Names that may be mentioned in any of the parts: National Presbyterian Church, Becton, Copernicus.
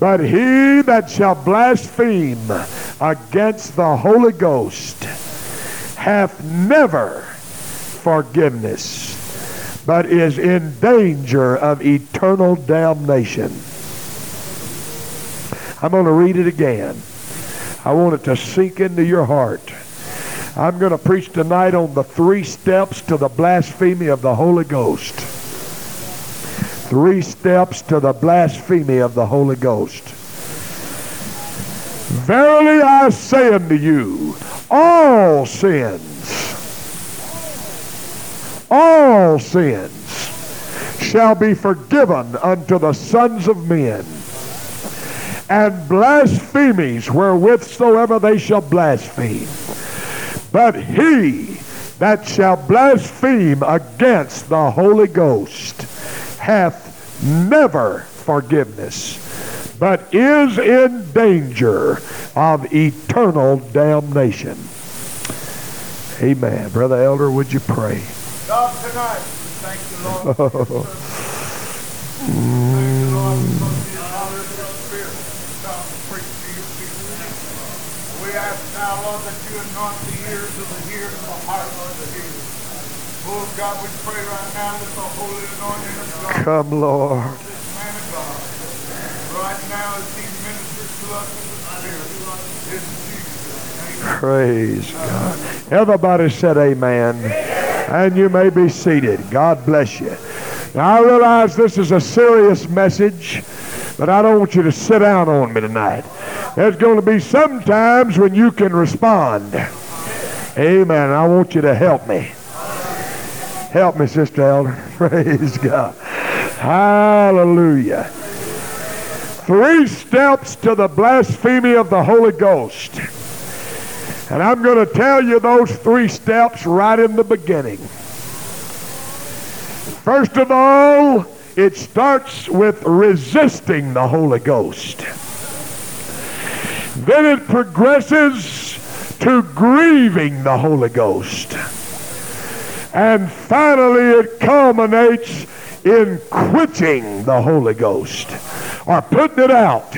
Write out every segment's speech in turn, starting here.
But he that shall blaspheme against the Holy Ghost hath never forgiveness, but is in danger of eternal damnation. I'm going to read it again. I want it to sink into your heart. I'm going to preach tonight on the 3 steps to the blasphemy of the Holy Ghost. 3 steps to the blasphemy of the Holy Ghost. Verily I say unto you, all sins shall be forgiven unto the sons of men, and blasphemies wherewithsoever they shall blaspheme. But he that shall blaspheme against the Holy Ghost hath never forgiveness, but is in danger of eternal damnation. Amen. Brother Elder, would you pray? God, tonight, thank you, Lord. Thank you, Lord, for the honor of your spirit. God, preach to your people. We ask now, Lord, that you anoint the ears of the hearers and the heart of the hearers. Oh, God, we pray right now that the holy anointing of God. Come, Lord. This man of God, right now as he ministers to us in the spirit, in Jesus' name. Praise God. Everybody said amen. Amen. And you may be seated. God bless you. Now, I realize this is a serious message, but I don't want you to sit down on me tonight. There's going to be some times when you can respond. Amen. I want you to help me. Help me, Sister Elder. Praise God. Hallelujah. 3 steps to the blasphemy of the Holy Ghost. And I'm going to tell you those 3 steps right in the beginning. First of all, it starts with resisting the Holy Ghost. Then it progresses to grieving the Holy Ghost. And finally, it culminates in quenching the Holy Ghost, or putting it out.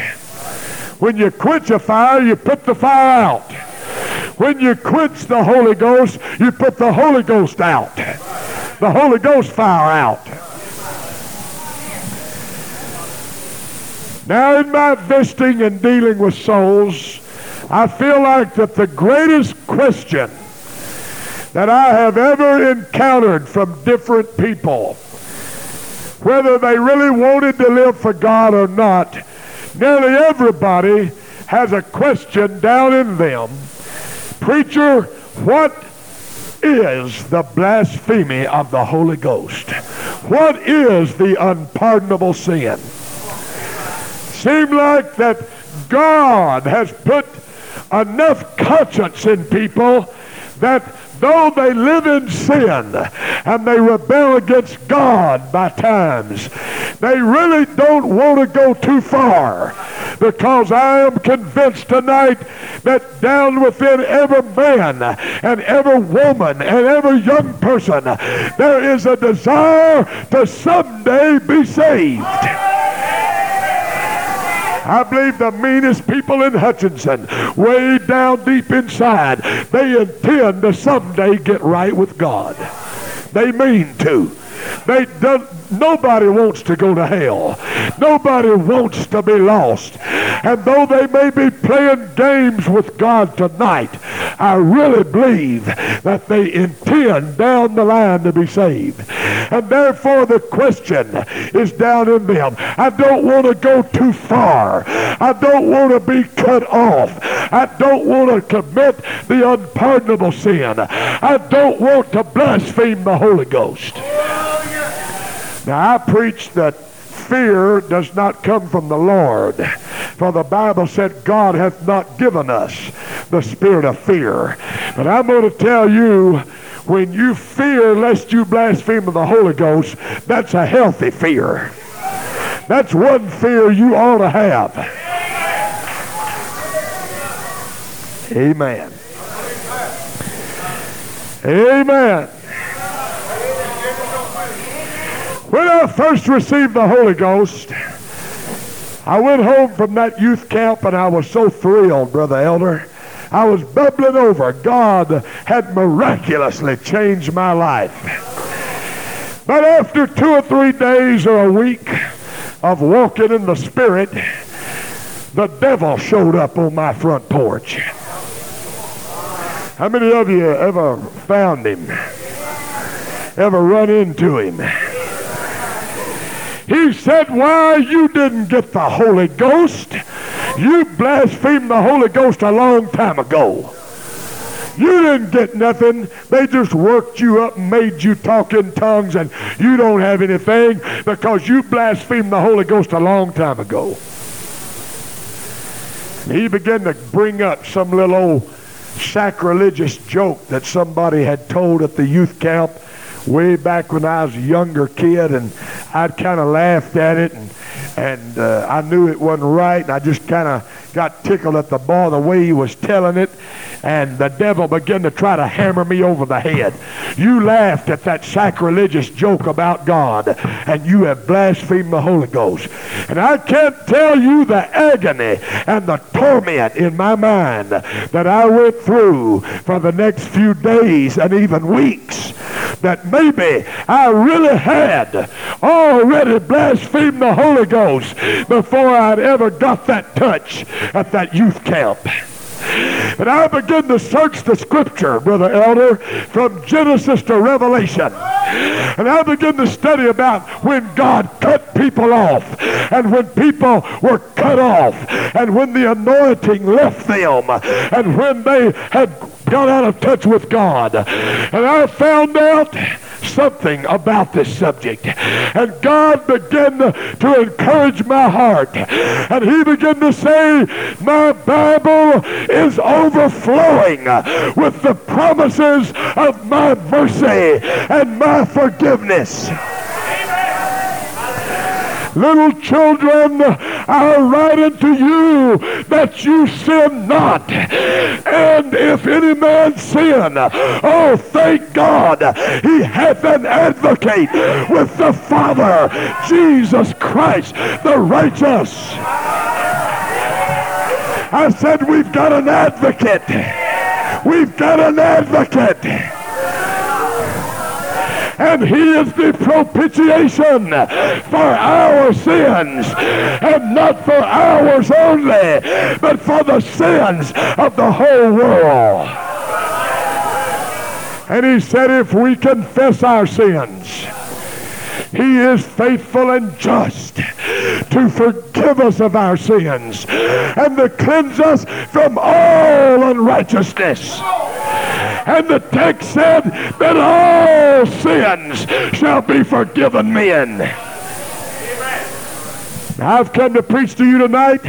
When you quench a fire, you put the fire out. When you quench the Holy Ghost, you put the Holy Ghost out. The Holy Ghost fire out. Now, in my visiting and dealing with souls, I feel like that the greatest question that I have ever encountered from different people, whether they really wanted to live for God or not, nearly everybody has a question down in them. Preacher, what is the blasphemy of the Holy Ghost? What is the unpardonable sin? Seems like that God has put enough conscience in people that though they live in sin and they rebel against God by times, they really don't want to go too far, because I am convinced tonight that down within every man and every woman and every young person, there is a desire to someday be saved. I believe the meanest people in Hutchinson, way down deep inside, they intend to someday get right with God. They mean to. They don't. Nobody wants to go to hell. Nobody wants to be lost. And though they may be playing games with God tonight, I really believe that they intend down the line to be saved. And therefore the question is down in them. I don't want to go too far. I don't want to be cut off. I don't want to commit the unpardonable sin. I don't want to blaspheme the Holy Ghost. Now, I preach that fear does not come from the Lord, for the Bible said God hath not given us the spirit of fear. But I'm going to tell you, when you fear lest you blaspheme the Holy Ghost, that's a healthy fear. That's one fear you ought to have. Amen. Amen. When I first received the Holy Ghost, I went home from that youth camp and I was so thrilled, Brother Elder. I was bubbling over. God had miraculously changed my life. But after 2 or 3 days or a week of walking in the Spirit, the devil showed up on my front porch. How many of you ever found him? Ever run into him? He said, "Why, you didn't get the Holy Ghost. You blasphemed the Holy Ghost a long time ago. You didn't get nothing. They just worked you up and made you talk in tongues, and you don't have anything because you blasphemed the Holy Ghost a long time ago." And he began to bring up some little old sacrilegious joke that somebody had told at the youth camp way back when I was a younger kid, and I'd kind of laughed at it, and I knew it wasn't right, and I just kind of got tickled at the boy the way he was telling it, and the devil began to try to hammer me over the head. "You laughed at that sacrilegious joke about God, and you have blasphemed the Holy Ghost." And I can't tell you the agony and the torment in my mind that I went through for the next few days and even weeks, that maybe I really had already blasphemed the Holy Ghost before I'd ever got that touch at that youth camp. And I began to search the Scripture, Brother Elder, from Genesis to Revelation. And I began to study about when God cut people off, and when people were cut off, and when the anointing left them, and when they had got out of touch with God. And I found out something about this subject, and God began to encourage my heart, and he began to say, "My Bible is overflowing with the promises of my mercy and my forgiveness." Little children, I write unto you that you sin not. And if any man sin, oh, thank God, he hath an advocate with the Father, Jesus Christ, the righteous. I said, we've got an advocate. We've got an advocate. And he is the propitiation for our sins, and not for ours only, but for the sins of the whole world. And he said, if we confess our sins, he is faithful and just to forgive us of our sins and to cleanse us from all unrighteousness. And the text said that all sins shall be forgiven men. Amen. I've come to preach to you tonight,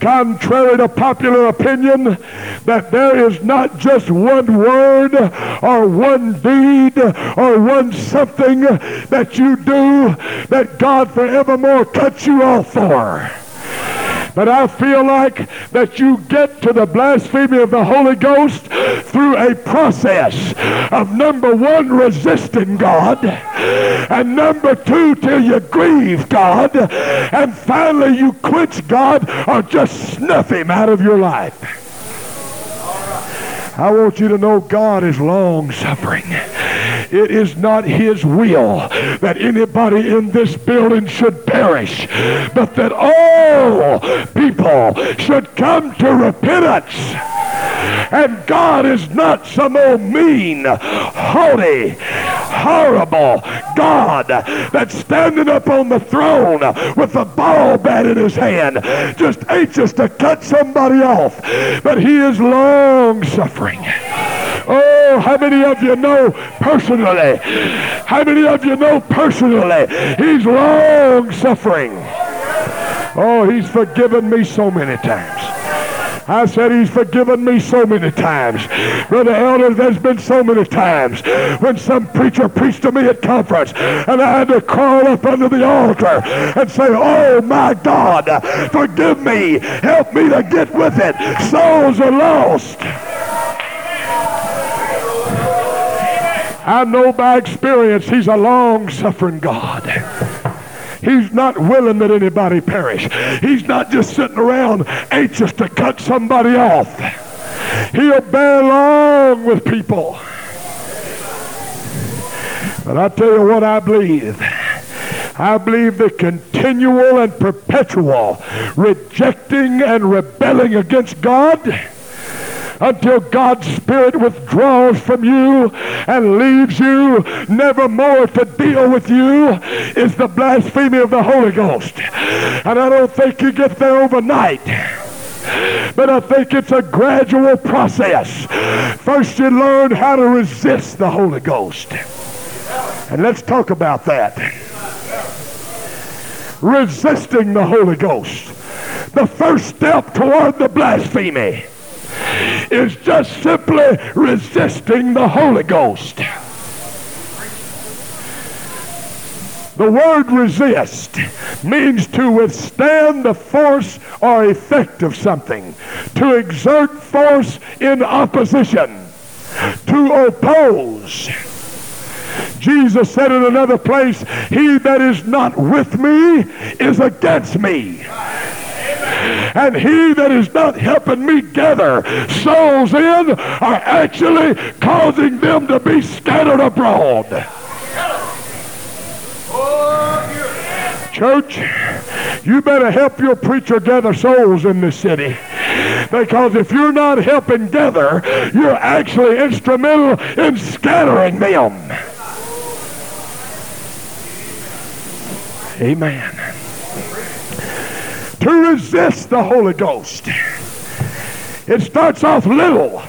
contrary to popular opinion, that there is not just one word or one deed or one something that you do that God forevermore cuts you off for. But I feel like that you get to the blasphemy of the Holy Ghost through a process of, number one, resisting God, and number two, till you grieve God, and finally you quench God or just snuff him out of your life. I want you to know God is long-suffering. It is not his will that anybody in this building should perish, but that all people should come to repentance. And God is not some old mean, haughty, horrible God that's standing up on the throne with a ball bat in his hand, just anxious to cut somebody off. But he is long-suffering. Oh, how many of you know personally? How many of you know personally? He's long-suffering. Oh, he's forgiven me so many times. I said he's forgiven me so many times. Brother Elder, there's been so many times when some preacher preached to me at conference and I had to crawl up under the altar and say, "Oh my God, forgive me. Help me to get with it. Souls are lost." I know by experience he's a long-suffering God. He's not willing that anybody perish. He's not just sitting around anxious to cut somebody off. He'll bear long with people. But I tell you what I believe. I believe the continual and perpetual rejecting and rebelling against God until God's Spirit withdraws from you and leaves you never more to deal with you is the blasphemy of the Holy Ghost. And I don't think you get there overnight. But I think it's a gradual process. First you learn how to resist the Holy Ghost. And let's talk about that. Resisting the Holy Ghost. The first step toward the blasphemy is just simply resisting the Holy Ghost. The word resist means to withstand the force or effect of something, to exert force in opposition, to oppose. Jesus said in another place, he that is not with me is against me. And he that is not helping me gather souls in are actually causing them to be scattered abroad. Church, you better help your preacher gather souls in this city. Because if you're not helping gather, you're actually instrumental in scattering them. Amen. To resist the Holy Ghost. It starts off little,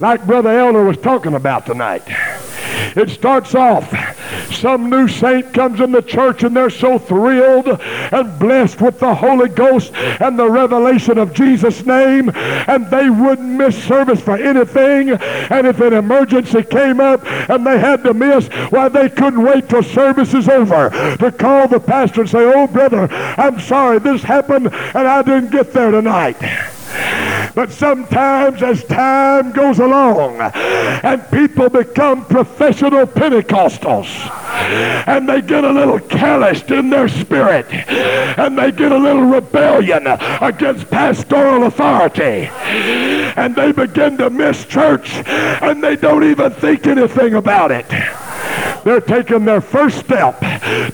like Brother Elder was talking about tonight. It starts off, some new saint comes in the church and they're so thrilled and blessed with the Holy Ghost and the revelation of Jesus' name, and they wouldn't miss service for anything. And if an emergency came up and they had to miss, why, they couldn't wait till service is over to call the pastor and say, oh brother, I'm sorry this happened and I didn't get there tonight. But sometimes as time goes along and people become professional Pentecostals and they get a little calloused in their spirit and they get a little rebellion against pastoral authority and they begin to miss church and they don't even think anything about it. They're taking their first step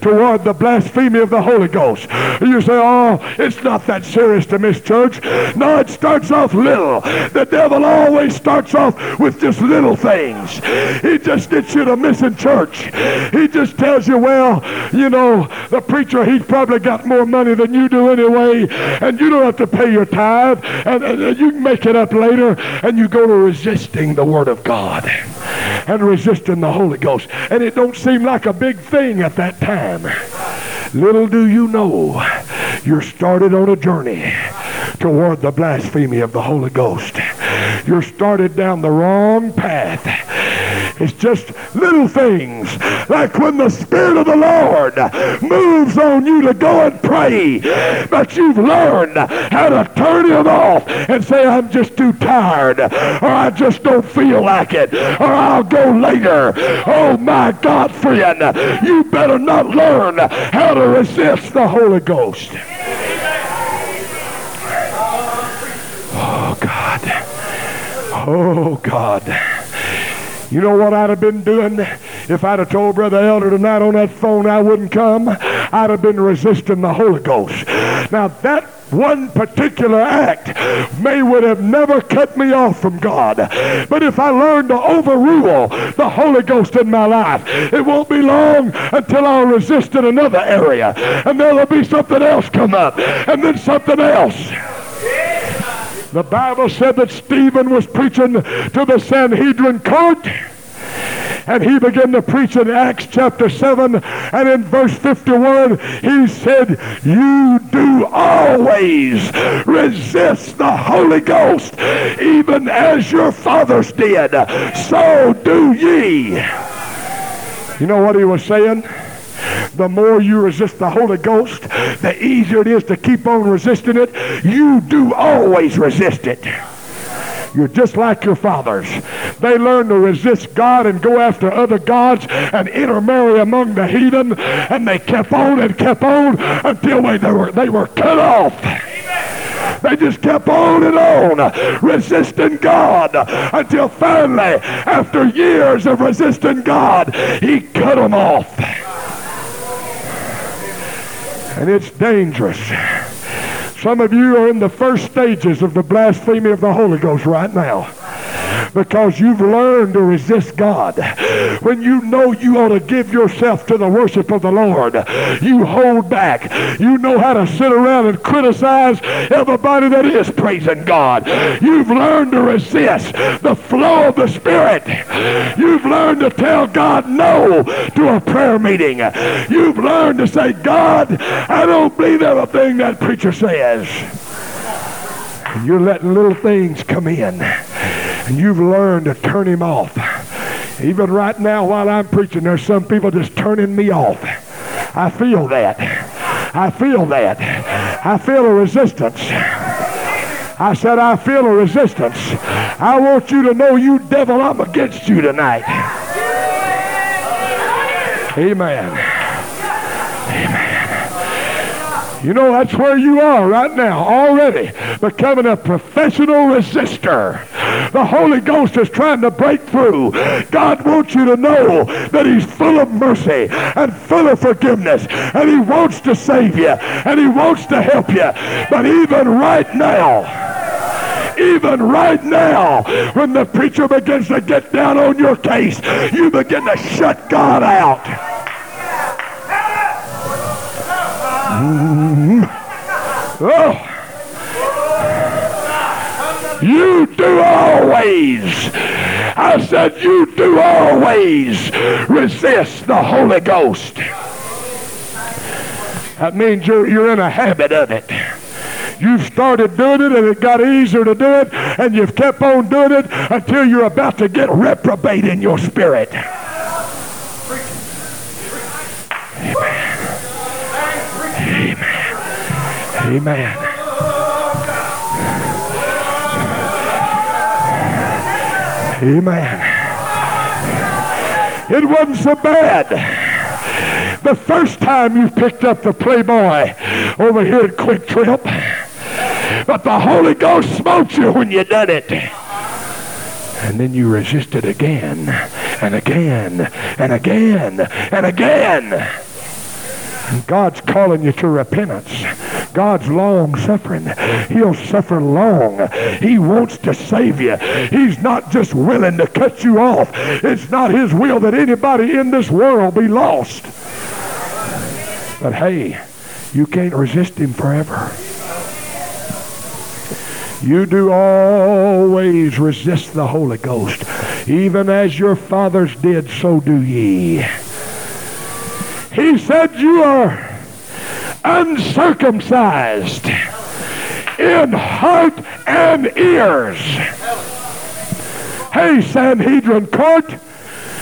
toward the blasphemy of the Holy Ghost. You say, oh, it's not that serious to miss church. No, it starts off little. The devil always starts off with just little things. He just gets you to missing church. He just tells you, well, you know, the preacher, he's probably got more money than you do anyway, and you don't have to pay your tithe, and you can make it up later, and you go to resisting the Word of God and resisting the Holy Ghost. And it don't seem like a big thing at that time. Little do you know, you're started on a journey toward the blasphemy of the Holy Ghost. You're started down the wrong path. It's just little things, like when the Spirit of the Lord moves on you to go and pray, but you've learned how to turn it off and say, I'm just too tired, or I just don't feel like it, or I'll go later. Oh my God, friend, you better not learn how to resist the Holy Ghost. Oh God. Oh God. You know what I'd have been doing if I'd have told Brother Elder tonight on that phone I wouldn't come? I'd have been resisting the Holy Ghost. Now that one particular act may would have never cut me off from God. But if I learn to overrule the Holy Ghost in my life, it won't be long until I'll resist in another area. And there'll be something else come up. And then something else. The Bible said that Stephen was preaching to the Sanhedrin court, and he began to preach in Acts chapter 7, and in verse 51, he said, you do always resist the Holy Ghost, even as your fathers did, so do ye. You know what he was saying? The more you resist the Holy Ghost, the easier it is to keep on resisting it. You do always resist it. You're just like your fathers. They learn to resist God and go after other gods and intermarry among the heathen, and they kept on until they were cut off. They just kept on and on resisting God until finally, after years of resisting God, he cut them off. And it's dangerous. Some of you are in the first stages of the blasphemy of the Holy Ghost right now, because you've learned to resist God. When you know you ought to give yourself to the worship of the Lord, you hold back. You know how to sit around and criticize everybody that is praising God. You've learned to resist the flow of the Spirit. You've learned to tell God no to a prayer meeting. You've learned to say, God, I don't believe everything that preacher says. And you're letting little things come in. And you've learned to turn him off. Even right now while I'm preaching, there's some people just turning me off. I feel that. I feel that. I feel a resistance. I said, I feel a resistance. I want you to know, you devil, I'm against you tonight. Amen. Amen. You know, that's where you are right now, already becoming a professional resistor. The Holy Ghost is trying to break through. God wants you to know that he's full of mercy and full of forgiveness, and he wants to save you, and he wants to help you. But even right now, when the preacher begins to get down on your case, you begin to shut God out. Oh. You do always, I said, you do always resist the Holy Ghost. That means you're in a habit of it. You've started doing it, and it got easier to do it, and you've kept on doing it until you're about to get reprobate in your spirit. Amen. Amen. Amen. Amen. It wasn't so bad the first time you picked up the Playboy over here at Quick Trip, but the Holy Ghost smote you when you done it. And then you resisted again and again and again and again. And God's calling you to repentance. God's long-suffering. He'll suffer long. He wants to save you. He's not just willing to cut you off. It's not his will that anybody in this world be lost. But hey, you can't resist him forever. You do always resist the Holy Ghost. Even as your fathers did, so do ye. He said you are uncircumcised in heart and ears. Hey, Sanhedrin court,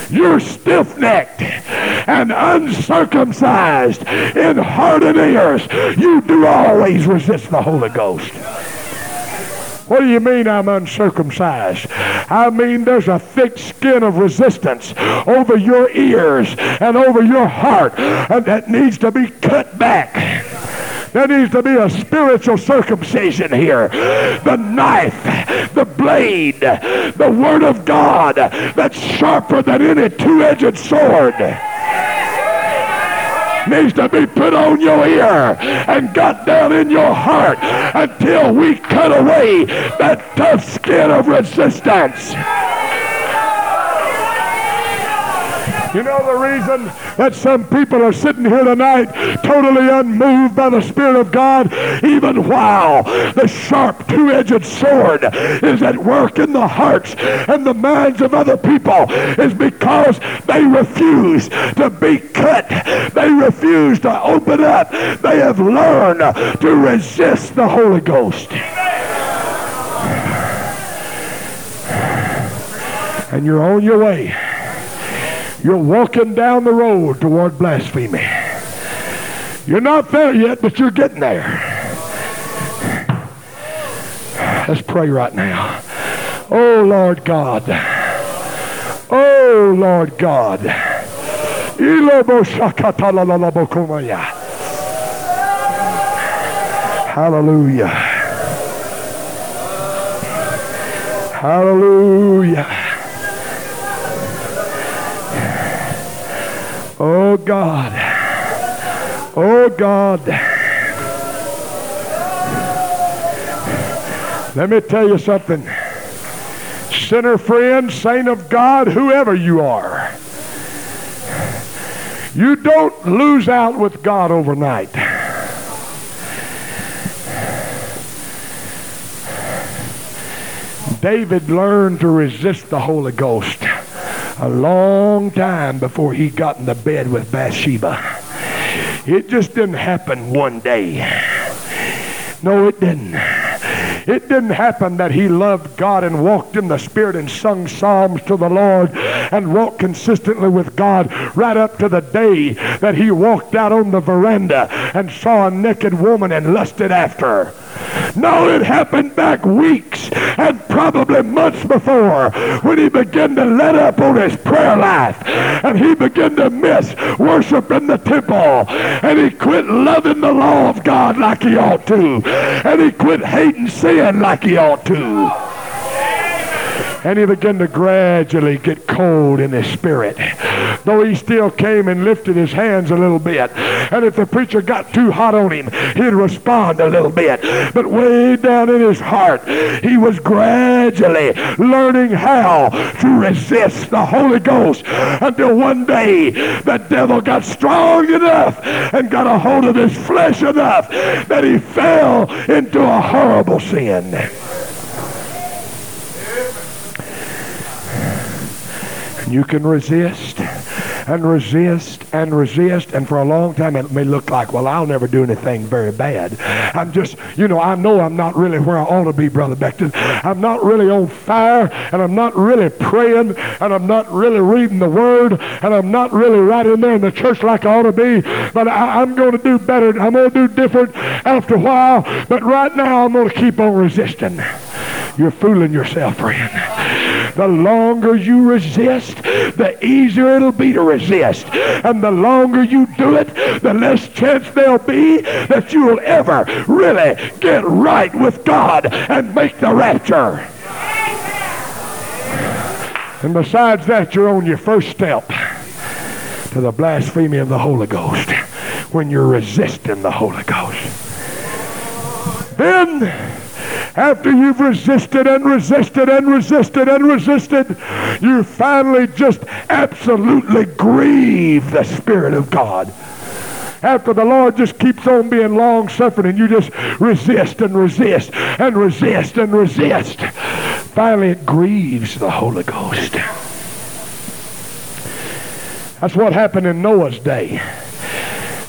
you're stiff-necked and uncircumcised in heart and ears. You do always resist the Holy Ghost. What do you mean I'm uncircumcised? I mean there's a thick skin of resistance over your ears and over your heart, and that needs to be cut back. There needs to be a spiritual circumcision here. The knife, the blade, the Word of God that's sharper than any two-edged sword needs to be put on your ear and got down in your heart until we cut away that tough skin of resistance. You know the reason that some people are sitting here tonight totally unmoved by the Spirit of God, even while the sharp two-edged sword is at work in the hearts and the minds of other people, is because they refuse to be cut. They refuse to open up. They have learned to resist the Holy Ghost. And you're on your way. You're walking down the road toward blasphemy. You're not there yet, but you're getting there. Let's pray right now. Oh, Lord God, Oh, Lord God. Hallelujah. Hallelujah. Oh God, oh God. Let me tell you something. Sinner friend, saint of God, whoever you are, you don't lose out with God overnight. David learned to resist the Holy Ghost a long time before he got in the bed with Bathsheba. It just didn't happen one day. No, it didn't. It didn't happen that he loved God and walked in the Spirit and sung psalms to the Lord and walked consistently with God right up to the day that he walked out on the veranda and saw a naked woman and lusted after her. No, it happened back weeks and probably months before when he began to let up on his prayer life and he began to miss worship in the temple and he quit loving the law of God like he ought to and he quit hating sin like he ought to and he began to gradually get cold in his spirit. Though he still came and lifted his hands a little bit, and if the preacher got too hot on him, he'd respond a little bit. But way down in his heart, he was gradually learning how to resist the Holy Ghost until one day the devil got strong enough and got a hold of his flesh enough that he fell into a horrible sin. You can resist and resist and resist, and for a long time it may look like, well, I'll never do anything very bad. I'm just, you know I'm not really where I ought to be, Brother Becton. I'm not really on fire, and I'm not really praying, and I'm not really reading the Word, and I'm not really right in there in the church like I ought to be, but I'm going to do better. I'm going to do different after a while, but right now I'm going to keep on resisting. You're fooling yourself, friend. The longer you resist, the easier it'll be to resist. And the longer you do it, the less chance there'll be that you'll ever really get right with God and make the rapture. And besides that, you're on your first step to the blasphemy of the Holy Ghost when you're resisting the Holy Ghost. Then, after you've resisted and resisted and resisted and resisted, you finally just absolutely grieve the Spirit of God. After the Lord just keeps on being long-suffering and you just resist and resist and resist and resist, finally it grieves the Holy Ghost. That's what happened in Noah's day.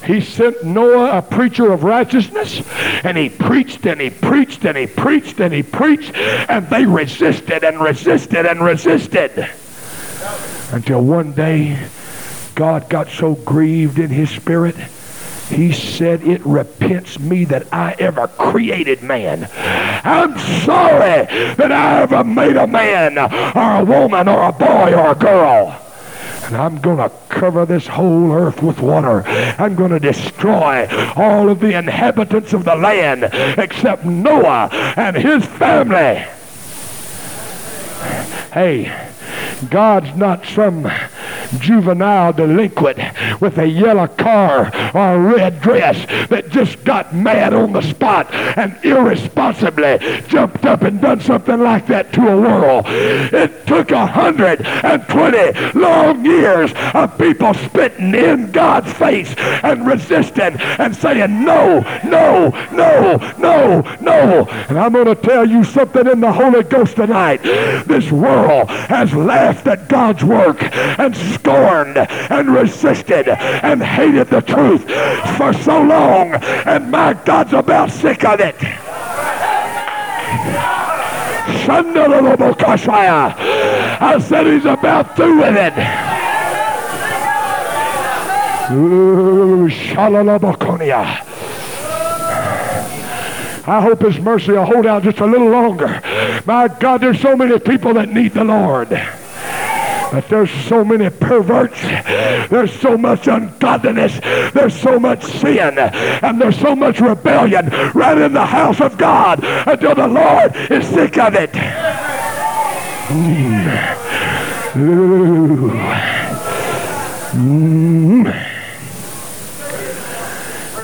He sent Noah, a preacher of righteousness, and he preached and he preached and he preached and he preached, and they resisted and resisted and resisted until one day God got so grieved in his spirit. He said, it repents me that I ever created man. I'm sorry that I ever made a man or a woman or a boy or a girl. And I'm going to cover this whole earth with water. I'm going to destroy all of the inhabitants of the land except Noah and his family. Hey, God's not some juvenile delinquent with a yellow car or a red dress that just got mad on the spot and irresponsibly jumped up and done something like that to a world. It took 120 long years of people spitting in God's face and resisting and saying no, no, no, no, no. And I'm going to tell you something in the Holy Ghost tonight. This world has laughed at God's work and scorned and resisted and hated the truth for so long, and my God's about sick of it. I said he's about through with it. I hope his mercy will hold out just a little longer. My God, there's so many people that need the Lord. But there's so many perverts, there's so much ungodliness, there's so much sin, and there's so much rebellion right in the house of God until the Lord is sick of it.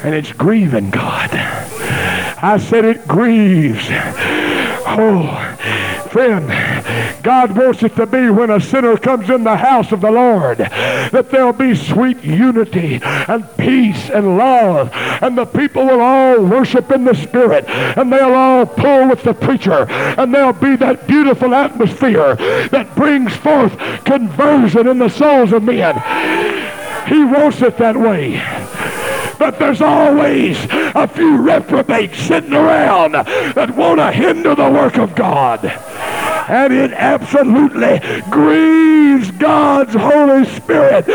And it's grieving God. I said it grieves. Oh, friend, God wants it to be when a sinner comes in the house of the Lord that there'll be sweet unity and peace and love, and the people will all worship in the Spirit, and they'll all pull with the preacher, and there'll be that beautiful atmosphere that brings forth conversion in the souls of men. He wants it that way. But there's always a few reprobates sitting around that want to hinder the work of God. And it absolutely grieves God's Holy Spirit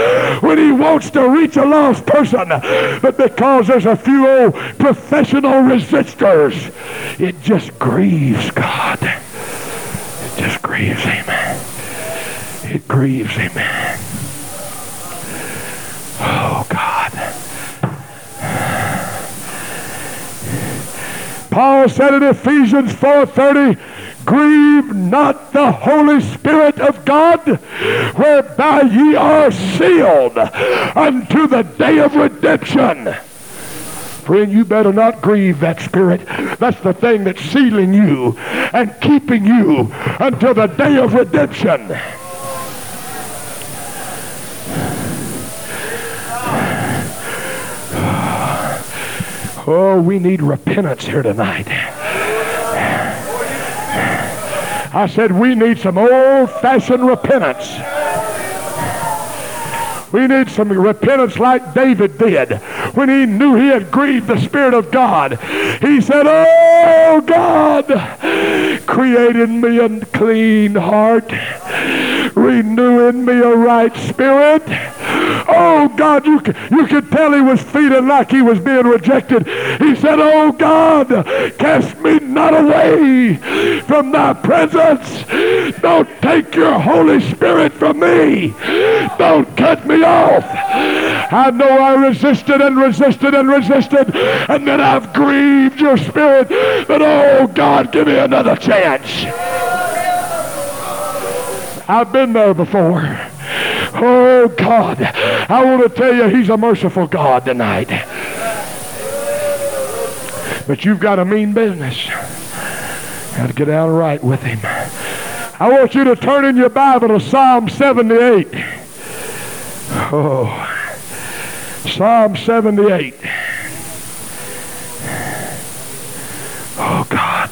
when he wants to reach a lost person. But because there's a few old professional resistors, it just grieves God. It just grieves him. It grieves him. Oh, God. Paul said in Ephesians 4:30, "Grieve not the Holy Spirit of God, whereby ye are sealed unto the day of redemption." Friend, you better not grieve that Spirit. That's the thing that's sealing you and keeping you until the day of redemption. Oh, we need repentance here tonight. I said we need some old-fashioned repentance. We need some repentance like David did when he knew he had grieved the Spirit of God. He said, "Oh, God, create in me a clean heart. Renew in me a right spirit." Oh, God, you could tell he was feeling like he was being rejected. He said, "Oh, God, cast me not away from thy presence. Don't take your Holy Spirit from me. Don't cut me off. I know I resisted and resisted and resisted, and then I've grieved your Spirit. But, oh, God, give me another chance. I've been there before." Oh, God, I want to tell you, he's a merciful God tonight. But you've got a mean business. You've got to get out right with him. I want you to turn in your Bible to Psalm 78. Oh, Psalm 78. Oh, God.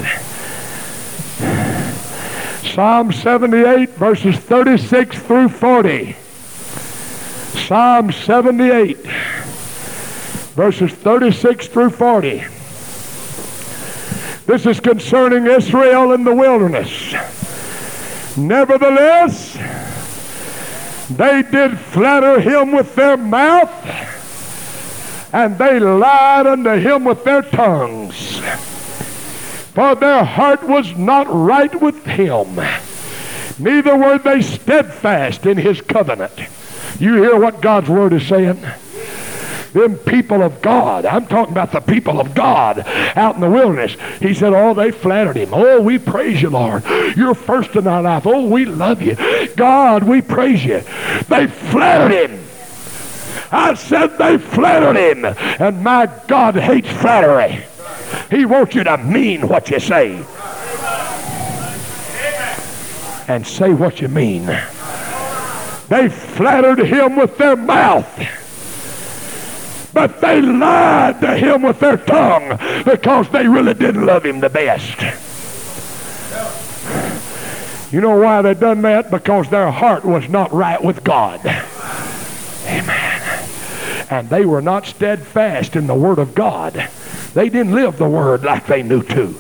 Psalm 78, verses 36 through 40. Psalm 78, verses 36 through 40. This is concerning Israel in the wilderness. "Nevertheless, they did flatter him with their mouth, and they lied unto him with their tongues. For their heart was not right with him, neither were they steadfast in his covenant." You hear what God's word is saying? Them people of God, I'm talking about the people of God out in the wilderness. He said, "Oh, they flattered him. Oh, we praise you, Lord. You're first in our life. Oh, we love you. God, we praise you." They flattered him. I said they flattered him. And my God hates flattery. He wants you to mean what you say. And say what you mean. They flattered him with their mouth, but they lied to him with their tongue, because they really didn't love him the best. You know why they done that? Because their heart was not right with God. Amen. And they were not steadfast in the Word of God. They didn't live the Word like they knew to.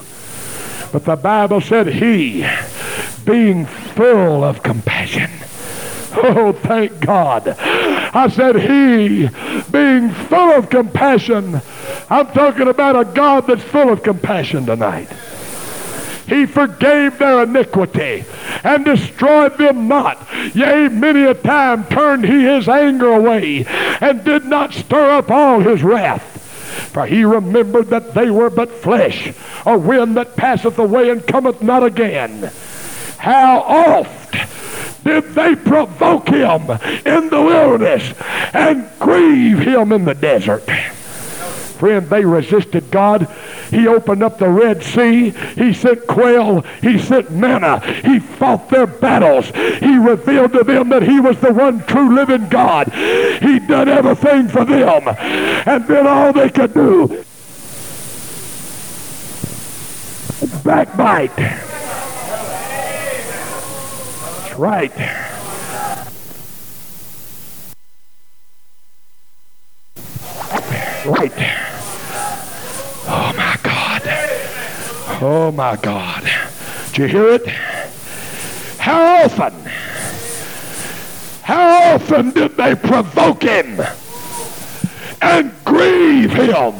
But the Bible said he, being full of compassion. Oh, thank God. I said he, being full of compassion. I'm talking about a God that's full of compassion tonight. He forgave their iniquity and destroyed them not. Yea, many a time turned he his anger away, and did not stir up all his wrath. For he remembered that they were but flesh, a wind that passeth away and cometh not again. How oft did they provoke him in the wilderness and grieve him in the desert? Friend, they resisted God. He opened up the Red Sea. He sent quail. He sent manna. He fought their battles. He revealed to them that he was the one true living God. He done everything for them. And then all they could do, backbite. That's right. Right. Oh my God. Oh my God. Did you hear it? How often did they provoke him and grieve him?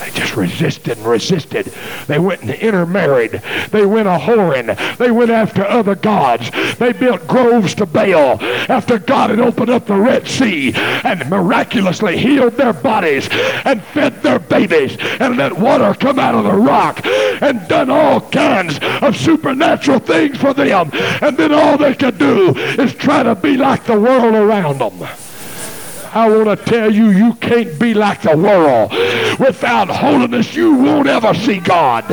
They just resisted and resisted. They went and intermarried. They went a-whoring. They went after other gods. They built groves to Baal after God had opened up the Red Sea and miraculously healed their bodies and fed their babies and let water come out of the rock and done all kinds of supernatural things for them. And then all they could do is try to be like the world around them. I want to tell you, you can't be like the world. Without holiness, you won't ever see God.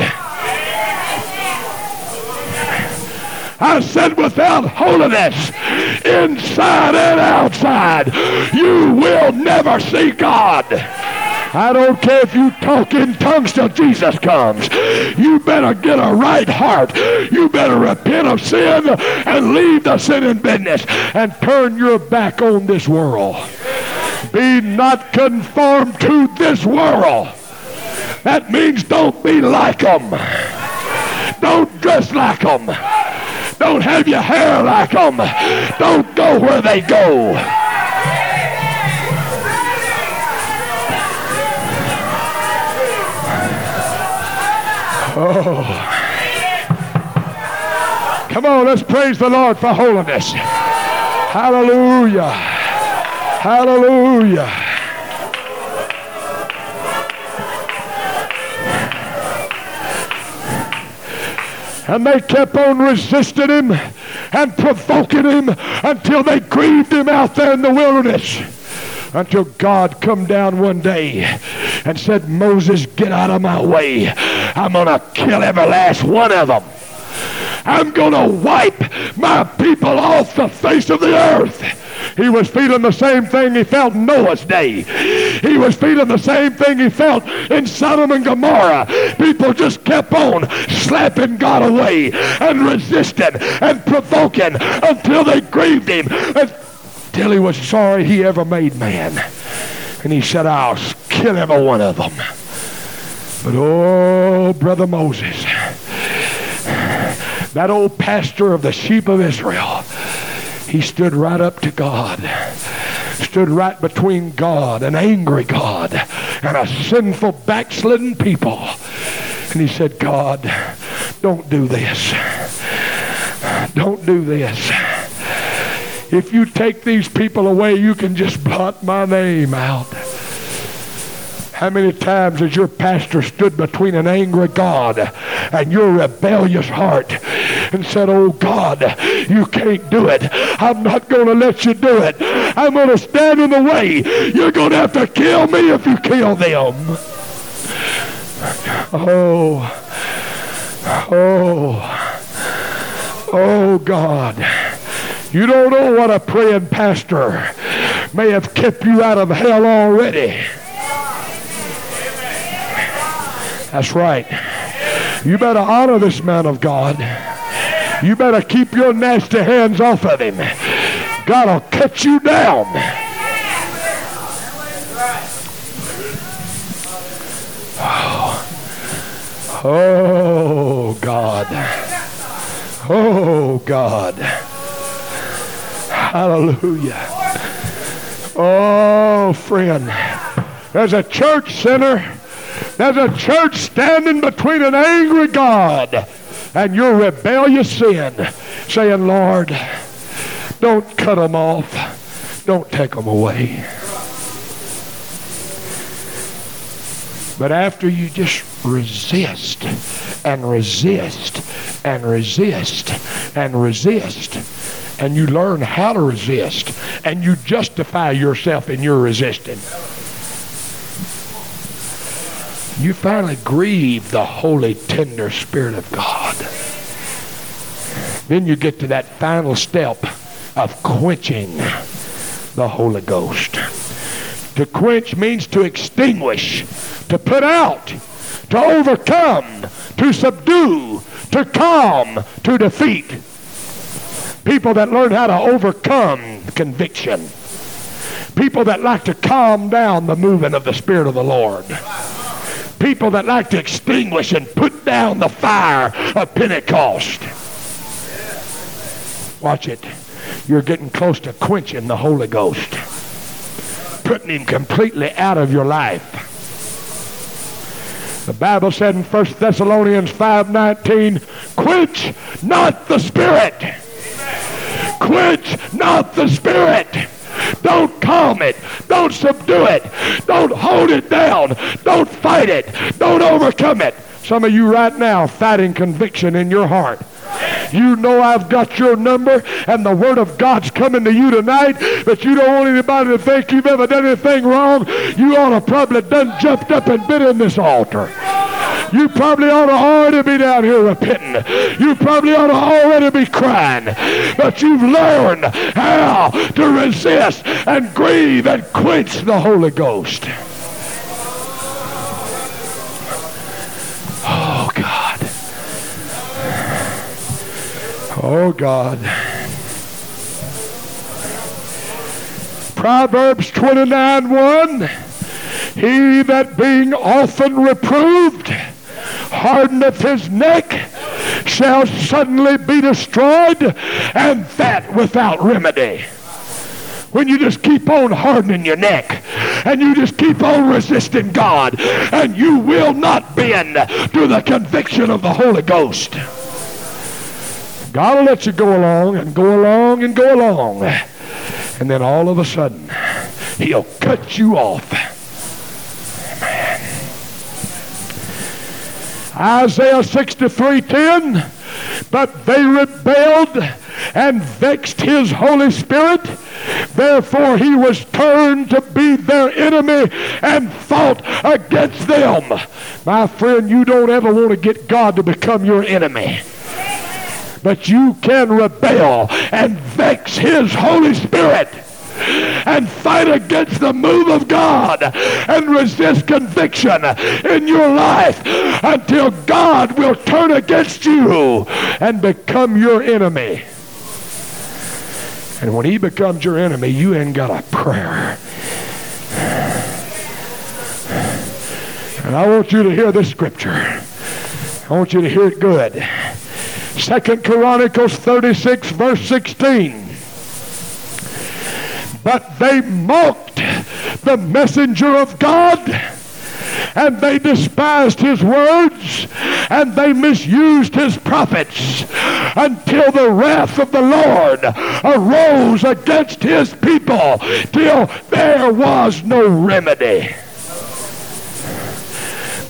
I said without holiness, inside and outside, you will never see God. I don't care if you talk in tongues till Jesus comes. You better get a right heart. You better repent of sin and leave the sinning business and turn your back on this world. Be not conformed to this world. That means don't be like them. Don't dress like them. Don't have your hair like them. Don't go where they go. Oh. Come on, let's praise the Lord for holiness. Hallelujah. Hallelujah. And they kept on resisting him and provoking him until they grieved him out there in the wilderness. Until God come down one day and said, Moses, get out of my way. I'm going to kill every last one of them. I'm going to wipe my people off the face of the earth. He was feeling the same thing he felt in Noah's day. He was feeling the same thing he felt in Sodom and Gomorrah. People just kept on slapping God away and resisting and provoking until they grieved him, until he was sorry he ever made man. And he said, I'll kill every one of them. But oh, Brother Moses, that old pastor of the sheep of Israel, he stood right up to God, stood right between God, an angry God, and a sinful, backslidden people. And he said, God, don't do this. Don't do this. If you take these people away, you can just blot my name out. How many times has your pastor stood between an angry God and your rebellious heart and said, oh God, you can't do it. I'm not going to let you do it. I'm going to stand in the way. You're going to have to kill me if you kill them. Oh God. You don't know what a praying pastor may have kept you out of hell already. That's right. You better honor this man of God. You better keep your nasty hands off of him. God will cut you down. Oh God. Oh God. Hallelujah. Oh friend. There's a church sinner. There's a church standing between an angry God and your rebellious sin, saying, Lord, don't cut them off. Don't take them away. But after you just resist and resist and resist and resist, and you learn how to resist, and you justify yourself in your resisting, you finally grieve the holy, tender Spirit of God. Then you get to that final step of quenching the Holy Ghost. To quench means to extinguish, to put out, to overcome, to subdue, to calm, to defeat. People that learn how to overcome conviction. People that like to calm down the moving of the Spirit of the Lord. People that like to extinguish and put down the fire of Pentecost. Watch it. You're getting close to quenching the Holy Ghost. Putting him completely out of your life. The Bible said in 1 Thessalonians 5:19, quench not the Spirit. Quench not the Spirit. Don't calm it. Don't subdue it. Don't hold it down. Don't fight it. Don't overcome it. Some of you right now fighting conviction in your heart. You know I've got your number, and the Word of God's coming to you tonight, but you don't want anybody to think you've ever done anything wrong. You ought to probably done jumped up and been in this altar. You probably ought to already be down here repenting. You probably ought to already be crying. But you've learned how to resist and grieve and quench the Holy Ghost. Oh, God. Oh, God. Proverbs 29:1. He that being often reproved hardeneth his neck shall suddenly be destroyed, and that without remedy. When you just keep on hardening your neck, and you just keep on resisting God, and you will not bend to the conviction of the Holy Ghost. God will let you go along and go along and go along, and then all of a sudden he'll cut you off. Isaiah 63:10, but they rebelled and vexed his Holy Spirit. Therefore he was turned to be their enemy and fought against them. My friend, you don't ever want to get God to become your enemy. But you can rebel and vex his Holy Spirit and fight against the move of God and resist conviction in your life until God will turn against you and become your enemy. And when he becomes your enemy, you ain't got a prayer. And I want you to hear this scripture. I want you to hear it good. 2 Chronicles 36 verse 16. But they mocked the messenger of God, and they despised his words, and they misused his prophets, until the wrath of the Lord arose against his people, till there was no remedy.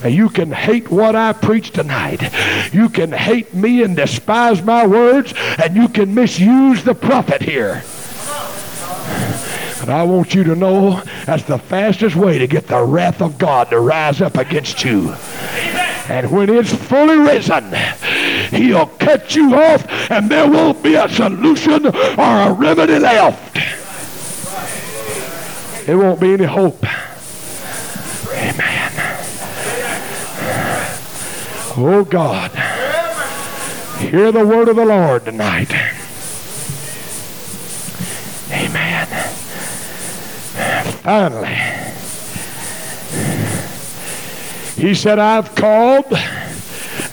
Now you can hate what I preach tonight. You can hate me and despise my words, and you can misuse the prophet here. And I want you to know that's the fastest way to get the wrath of God to rise up against you. Amen. And when it's fully risen, he'll cut you off, and there won't be a solution or a remedy left. There won't be any hope. Amen. Oh, God. Hear the word of the Lord tonight. Amen. Finally, he said, I've called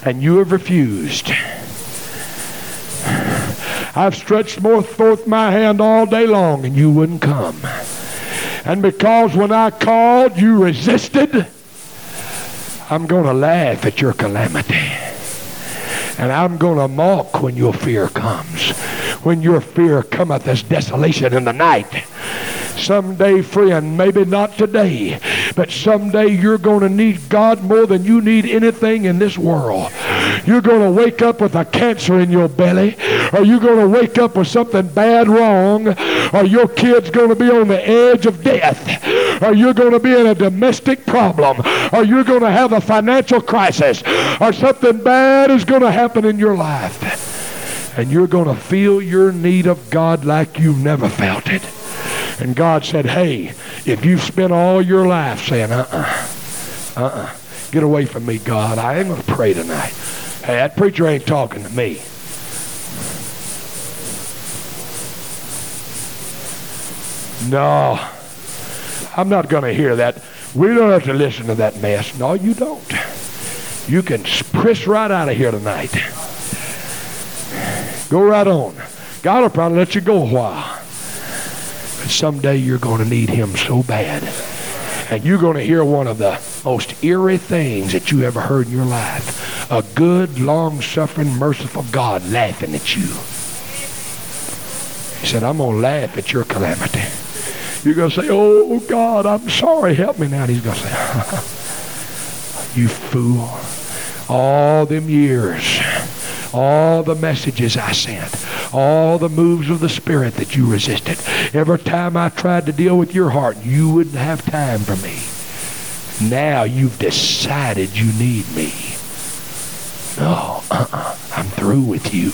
and you have refused. I've stretched forth my hand all day long and you wouldn't come. And because when I called, you resisted, I'm going to laugh at your calamity. And I'm going to mock when your fear comes. When your fear cometh as desolation in the night. Someday, friend, maybe not today, but someday you're going to need God more than you need anything in this world. You're going to wake up with a cancer in your belly, or you're going to wake up with something bad wrong, or your kid's going to be on the edge of death, or you're going to be in a domestic problem, or you're going to have a financial crisis, or something bad is going to happen in your life. And you're going to feel your need of God like you've never felt it. And God said, hey, if you've spent all your life saying, get away from me, God, I ain't going to pray tonight. Hey, that preacher ain't talking to me. No, I'm not going to hear that. We don't have to listen to that mess. No, you don't. You can press right out of here tonight. Go right on. God will probably let you go a while. Someday you're going to need him so bad. And you're going to hear one of the most eerie things that you ever heard in your life. A good, long-suffering, merciful God laughing at you. He said, I'm going to laugh at your calamity. You're going to say, oh, God, I'm sorry. Help me now. And he's going to say, you fool. All them years, all the messages I sent, all the moves of the Spirit that you resisted, every time I tried to deal with your heart, you wouldn't have time for me. Now you've decided you need me. No, I'm through with you.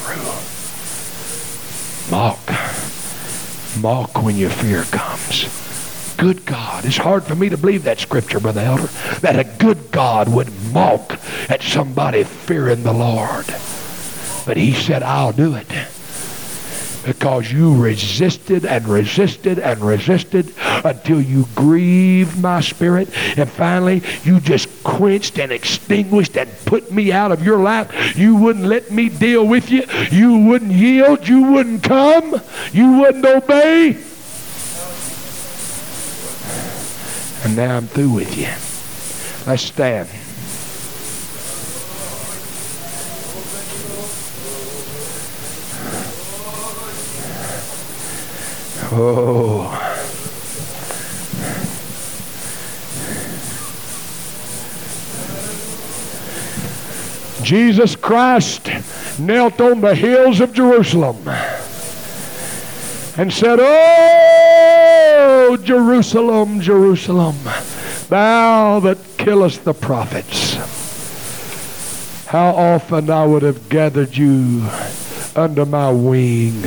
Through. Mock. Mock when your fear comes. Good God. It's hard for me to believe that scripture, Brother Elder, that a good God would mock at somebody fearing the Lord. But he said, I'll do it. Because you resisted and resisted and resisted until you grieved my Spirit. And finally, you just quenched and extinguished and put me out of your life. You wouldn't let me deal with you. You wouldn't yield. You wouldn't come. You wouldn't obey. And now I'm through with you. Let's stand. Oh. Jesus Christ knelt on the hills of Jerusalem and said, oh, Jerusalem, Jerusalem, thou that killest the prophets, how often I would have gathered you under my wing,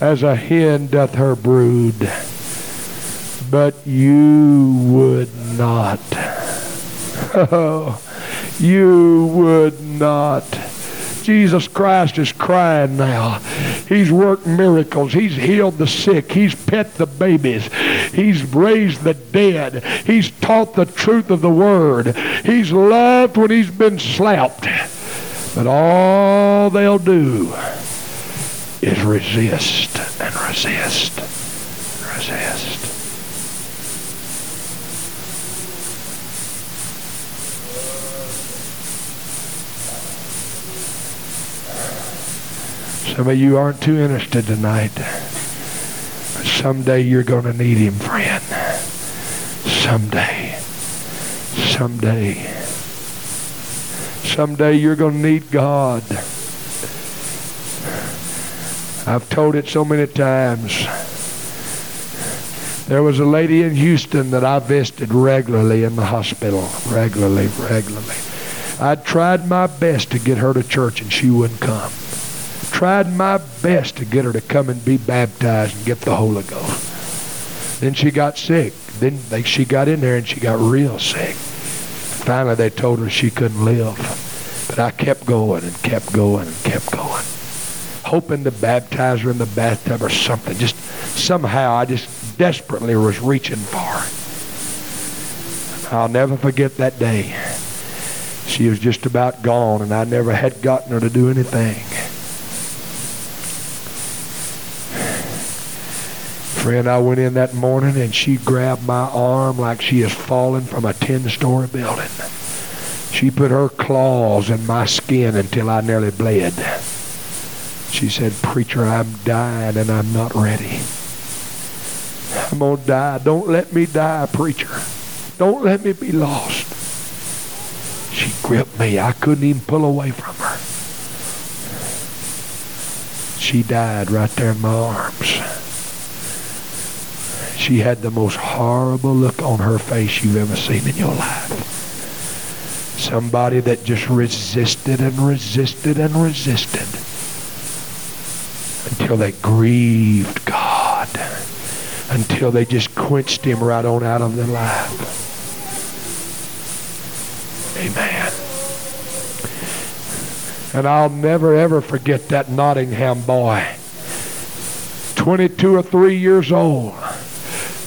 as a hen doth her brood, but you would not. Oh, you would not. Jesus Christ is crying now. He's worked miracles. He's healed the sick. He's pet the babies. He's raised the dead. He's taught the truth of the word. He's loved when he's been slapped. But all they'll do is resist and resist, resist. Some of you aren't too interested tonight, but someday you're going to need him, friend. Someday, someday, someday you're going to need God. I've told it so many times. There was a lady in Houston that I visited regularly in the hospital. Regularly. I tried my best to get her to church and she wouldn't come. Tried my best to get her to come and be baptized and get the Holy Ghost. Then she got sick. Then she got in there and she got real sick. Finally they told her she couldn't live. But I kept going and kept going and kept going, hoping to baptize her in the bathtub or something. Just somehow I just desperately was reaching for her. I'll never forget that day. She was just about gone and I never had gotten her to do anything. Friend, I went in that morning and she grabbed my arm like she is falling from a 10-story building. She put her claws in my skin until I nearly bled. She said, "Preacher, I'm dying and I'm not ready. I'm going to die. Don't let me die, preacher. Don't let me be lost." She gripped me. I couldn't even pull away from her. She died right there in my arms. She had the most horrible look on her face you've ever seen in your life. Somebody that just resisted and resisted and resisted until they grieved God, until they just quenched Him right on out of their life. Amen. And I'll never, ever forget that Nottingham boy, 22 or 3 years old,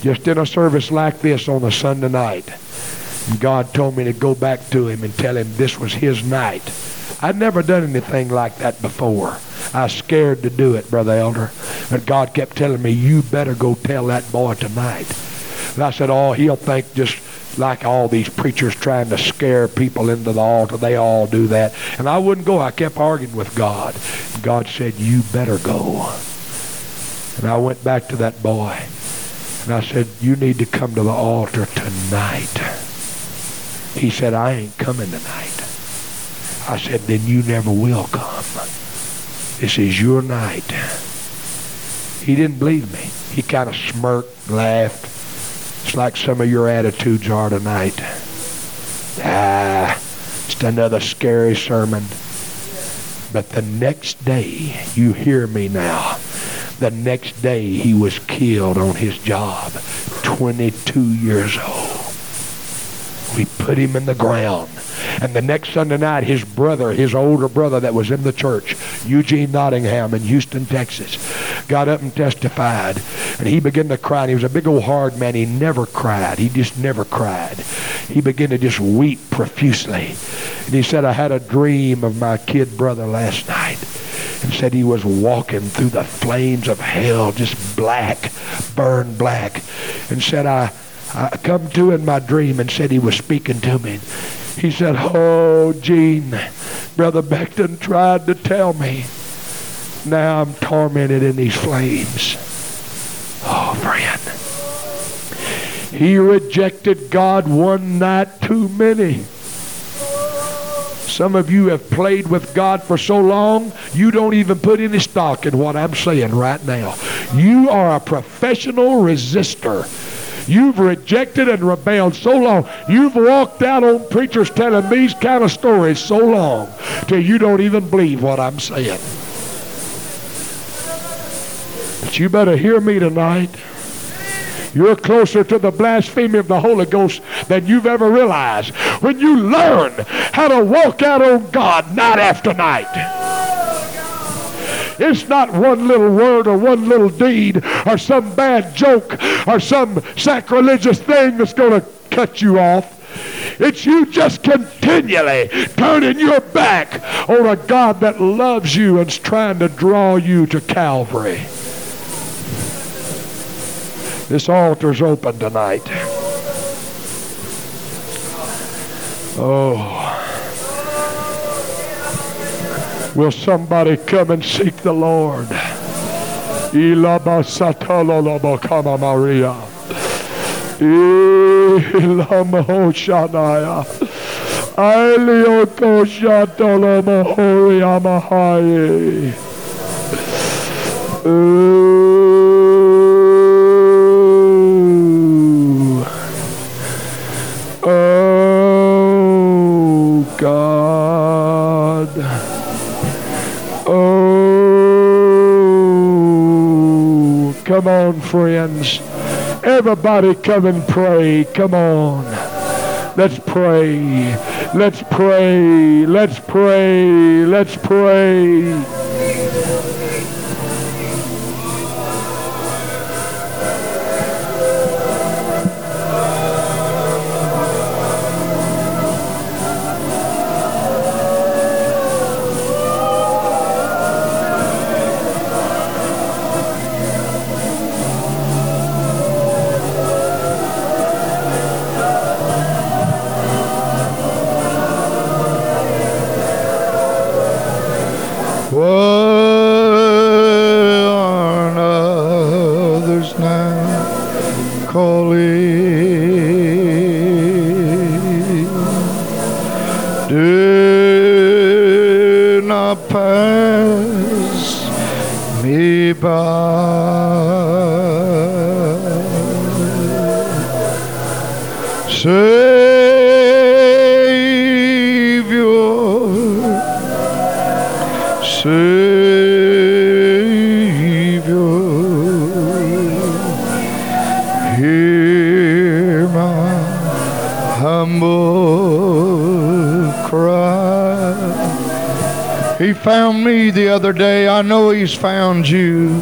just in a service like this on a Sunday night. And God told me to go back to him and tell him this was his night. I'd never done anything like that before. I was scared to do it, Brother Elder. But God kept telling me, "You better go tell that boy tonight." And I said, "Oh, he'll think just like all these preachers trying to scare people into the altar. They all do that." And I wouldn't go. I kept arguing with God. God said, "You better go." And I went back to that boy. And I said, "You need to come to the altar tonight." He said, "I ain't coming tonight." I said, "Then you never will come. This is your night." He didn't believe me. He kind of smirked, laughed. It's like some of your attitudes are tonight. Just another scary sermon. But the next day, you hear me now, the next day he was killed on his job, 22 years old. We put him in the ground. And the next Sunday night, his brother, his older brother that was in the church, Eugene Nottingham in Houston, Texas, got up and testified. And he began to cry. And he was a big old hard man. He never cried. He just never cried. He began to just weep profusely. And he said, "I had a dream of my kid brother last night." And said he was walking through the flames of hell, just black, burned black. And said, I come to in my dream and said he was speaking to me. He said, "Oh, Gene, Brother Becton tried to tell me. Now I'm tormented in these flames." Oh, friend. He rejected God one night too many. Some of you have played with God for so long, you don't even put any stock in what I'm saying right now. You are a professional resistor. You've rejected and rebelled so long. You've walked out on preachers telling these kind of stories so long till you don't even believe what I'm saying. But you better hear me tonight. You're closer to the blasphemy of the Holy Ghost than you've ever realized when you learn how to walk out on God night after night. It's not one little word or one little deed or some bad joke or some sacrilegious thing that's going to cut you off. It's you just continually turning your back on a God that loves you and's trying to draw you to Calvary. This altar's open tonight. Oh. Will somebody come and seek the Lord? Oh, God. Oh, come on, friends. Everybody come and pray. Come on. Let's pray. Let's pray. Let's pray. Let's pray. do not pass me by. Savior, hear my humble cry. He found me the other day. I know He's found you.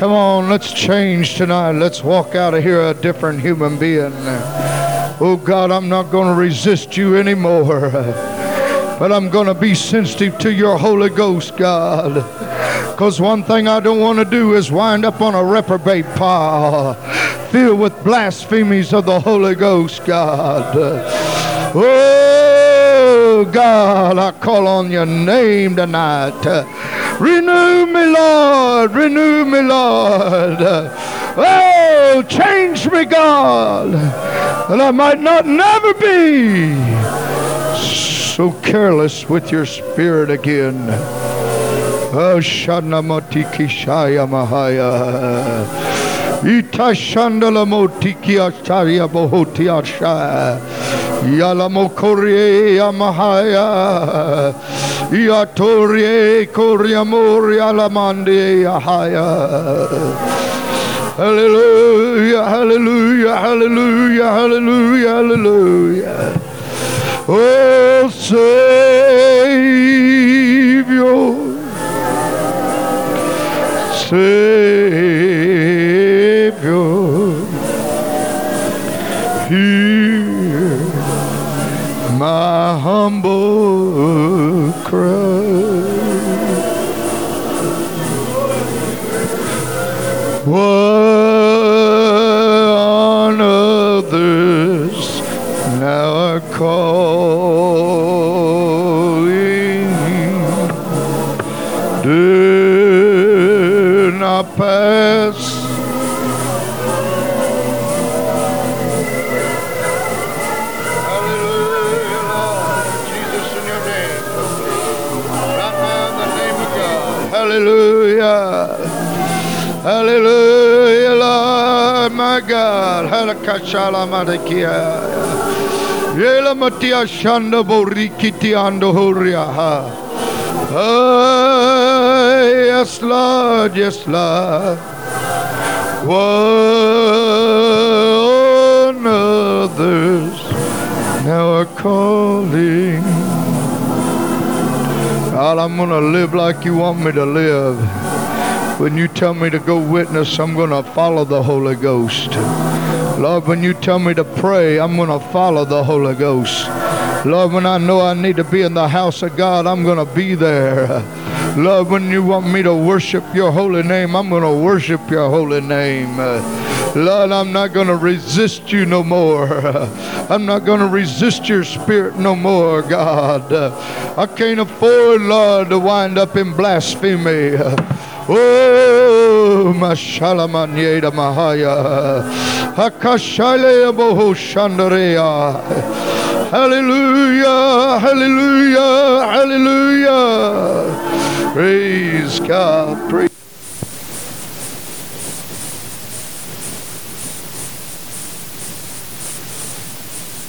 Come on, let's change tonight. Let's walk out of here a different human being. Oh God, I'm not going to resist you anymore, but I'm going to be sensitive to your Holy Ghost, God, because one thing I don't want to do is wind up on a reprobate pile filled with blasphemies of the Holy Ghost, God. Oh God, I call on your name tonight. Renew me, Lord. Renew me, Lord. Oh, change me, God, that I might not never be so careless with your Spirit again. Oh, Shanamoti Kishaya Mahaya. Ita Shandalamoti Kiashaya Bohoti Ashaya. Yalamokore Mahaya. Iatorie Koriamori Alamande Ahaya. Hallelujah, hallelujah, hallelujah, hallelujah, hallelujah. Oh, Savior, Savior, hear my humble cry. One others now are calling, do not pass. Hallelujah, Lord Jesus, in your name. Right now, in the name of God. Hallelujah. Hallelujah, Lord, my God. Oh, yes, Lord, yes, Lord. One others now are calling. God, I'm going to live like you want me to live. When you tell me to go witness, I'm going to follow the Holy Ghost. Lord, when you tell me to pray, I'm going to follow the Holy Ghost. Lord, when I know I need to be in the house of God, I'm going to be there. Lord, when you want me to worship your holy name, I'm going to worship your holy name. Lord, I'm not going to resist you no more. I'm not going to resist your Spirit no more, God. I can't afford, Lord, to wind up in blasphemy. Oh, Mashalamanyeda Mahaya. Hakashale Boho Shandareya. Hallelujah, hallelujah, hallelujah. Praise God. Praise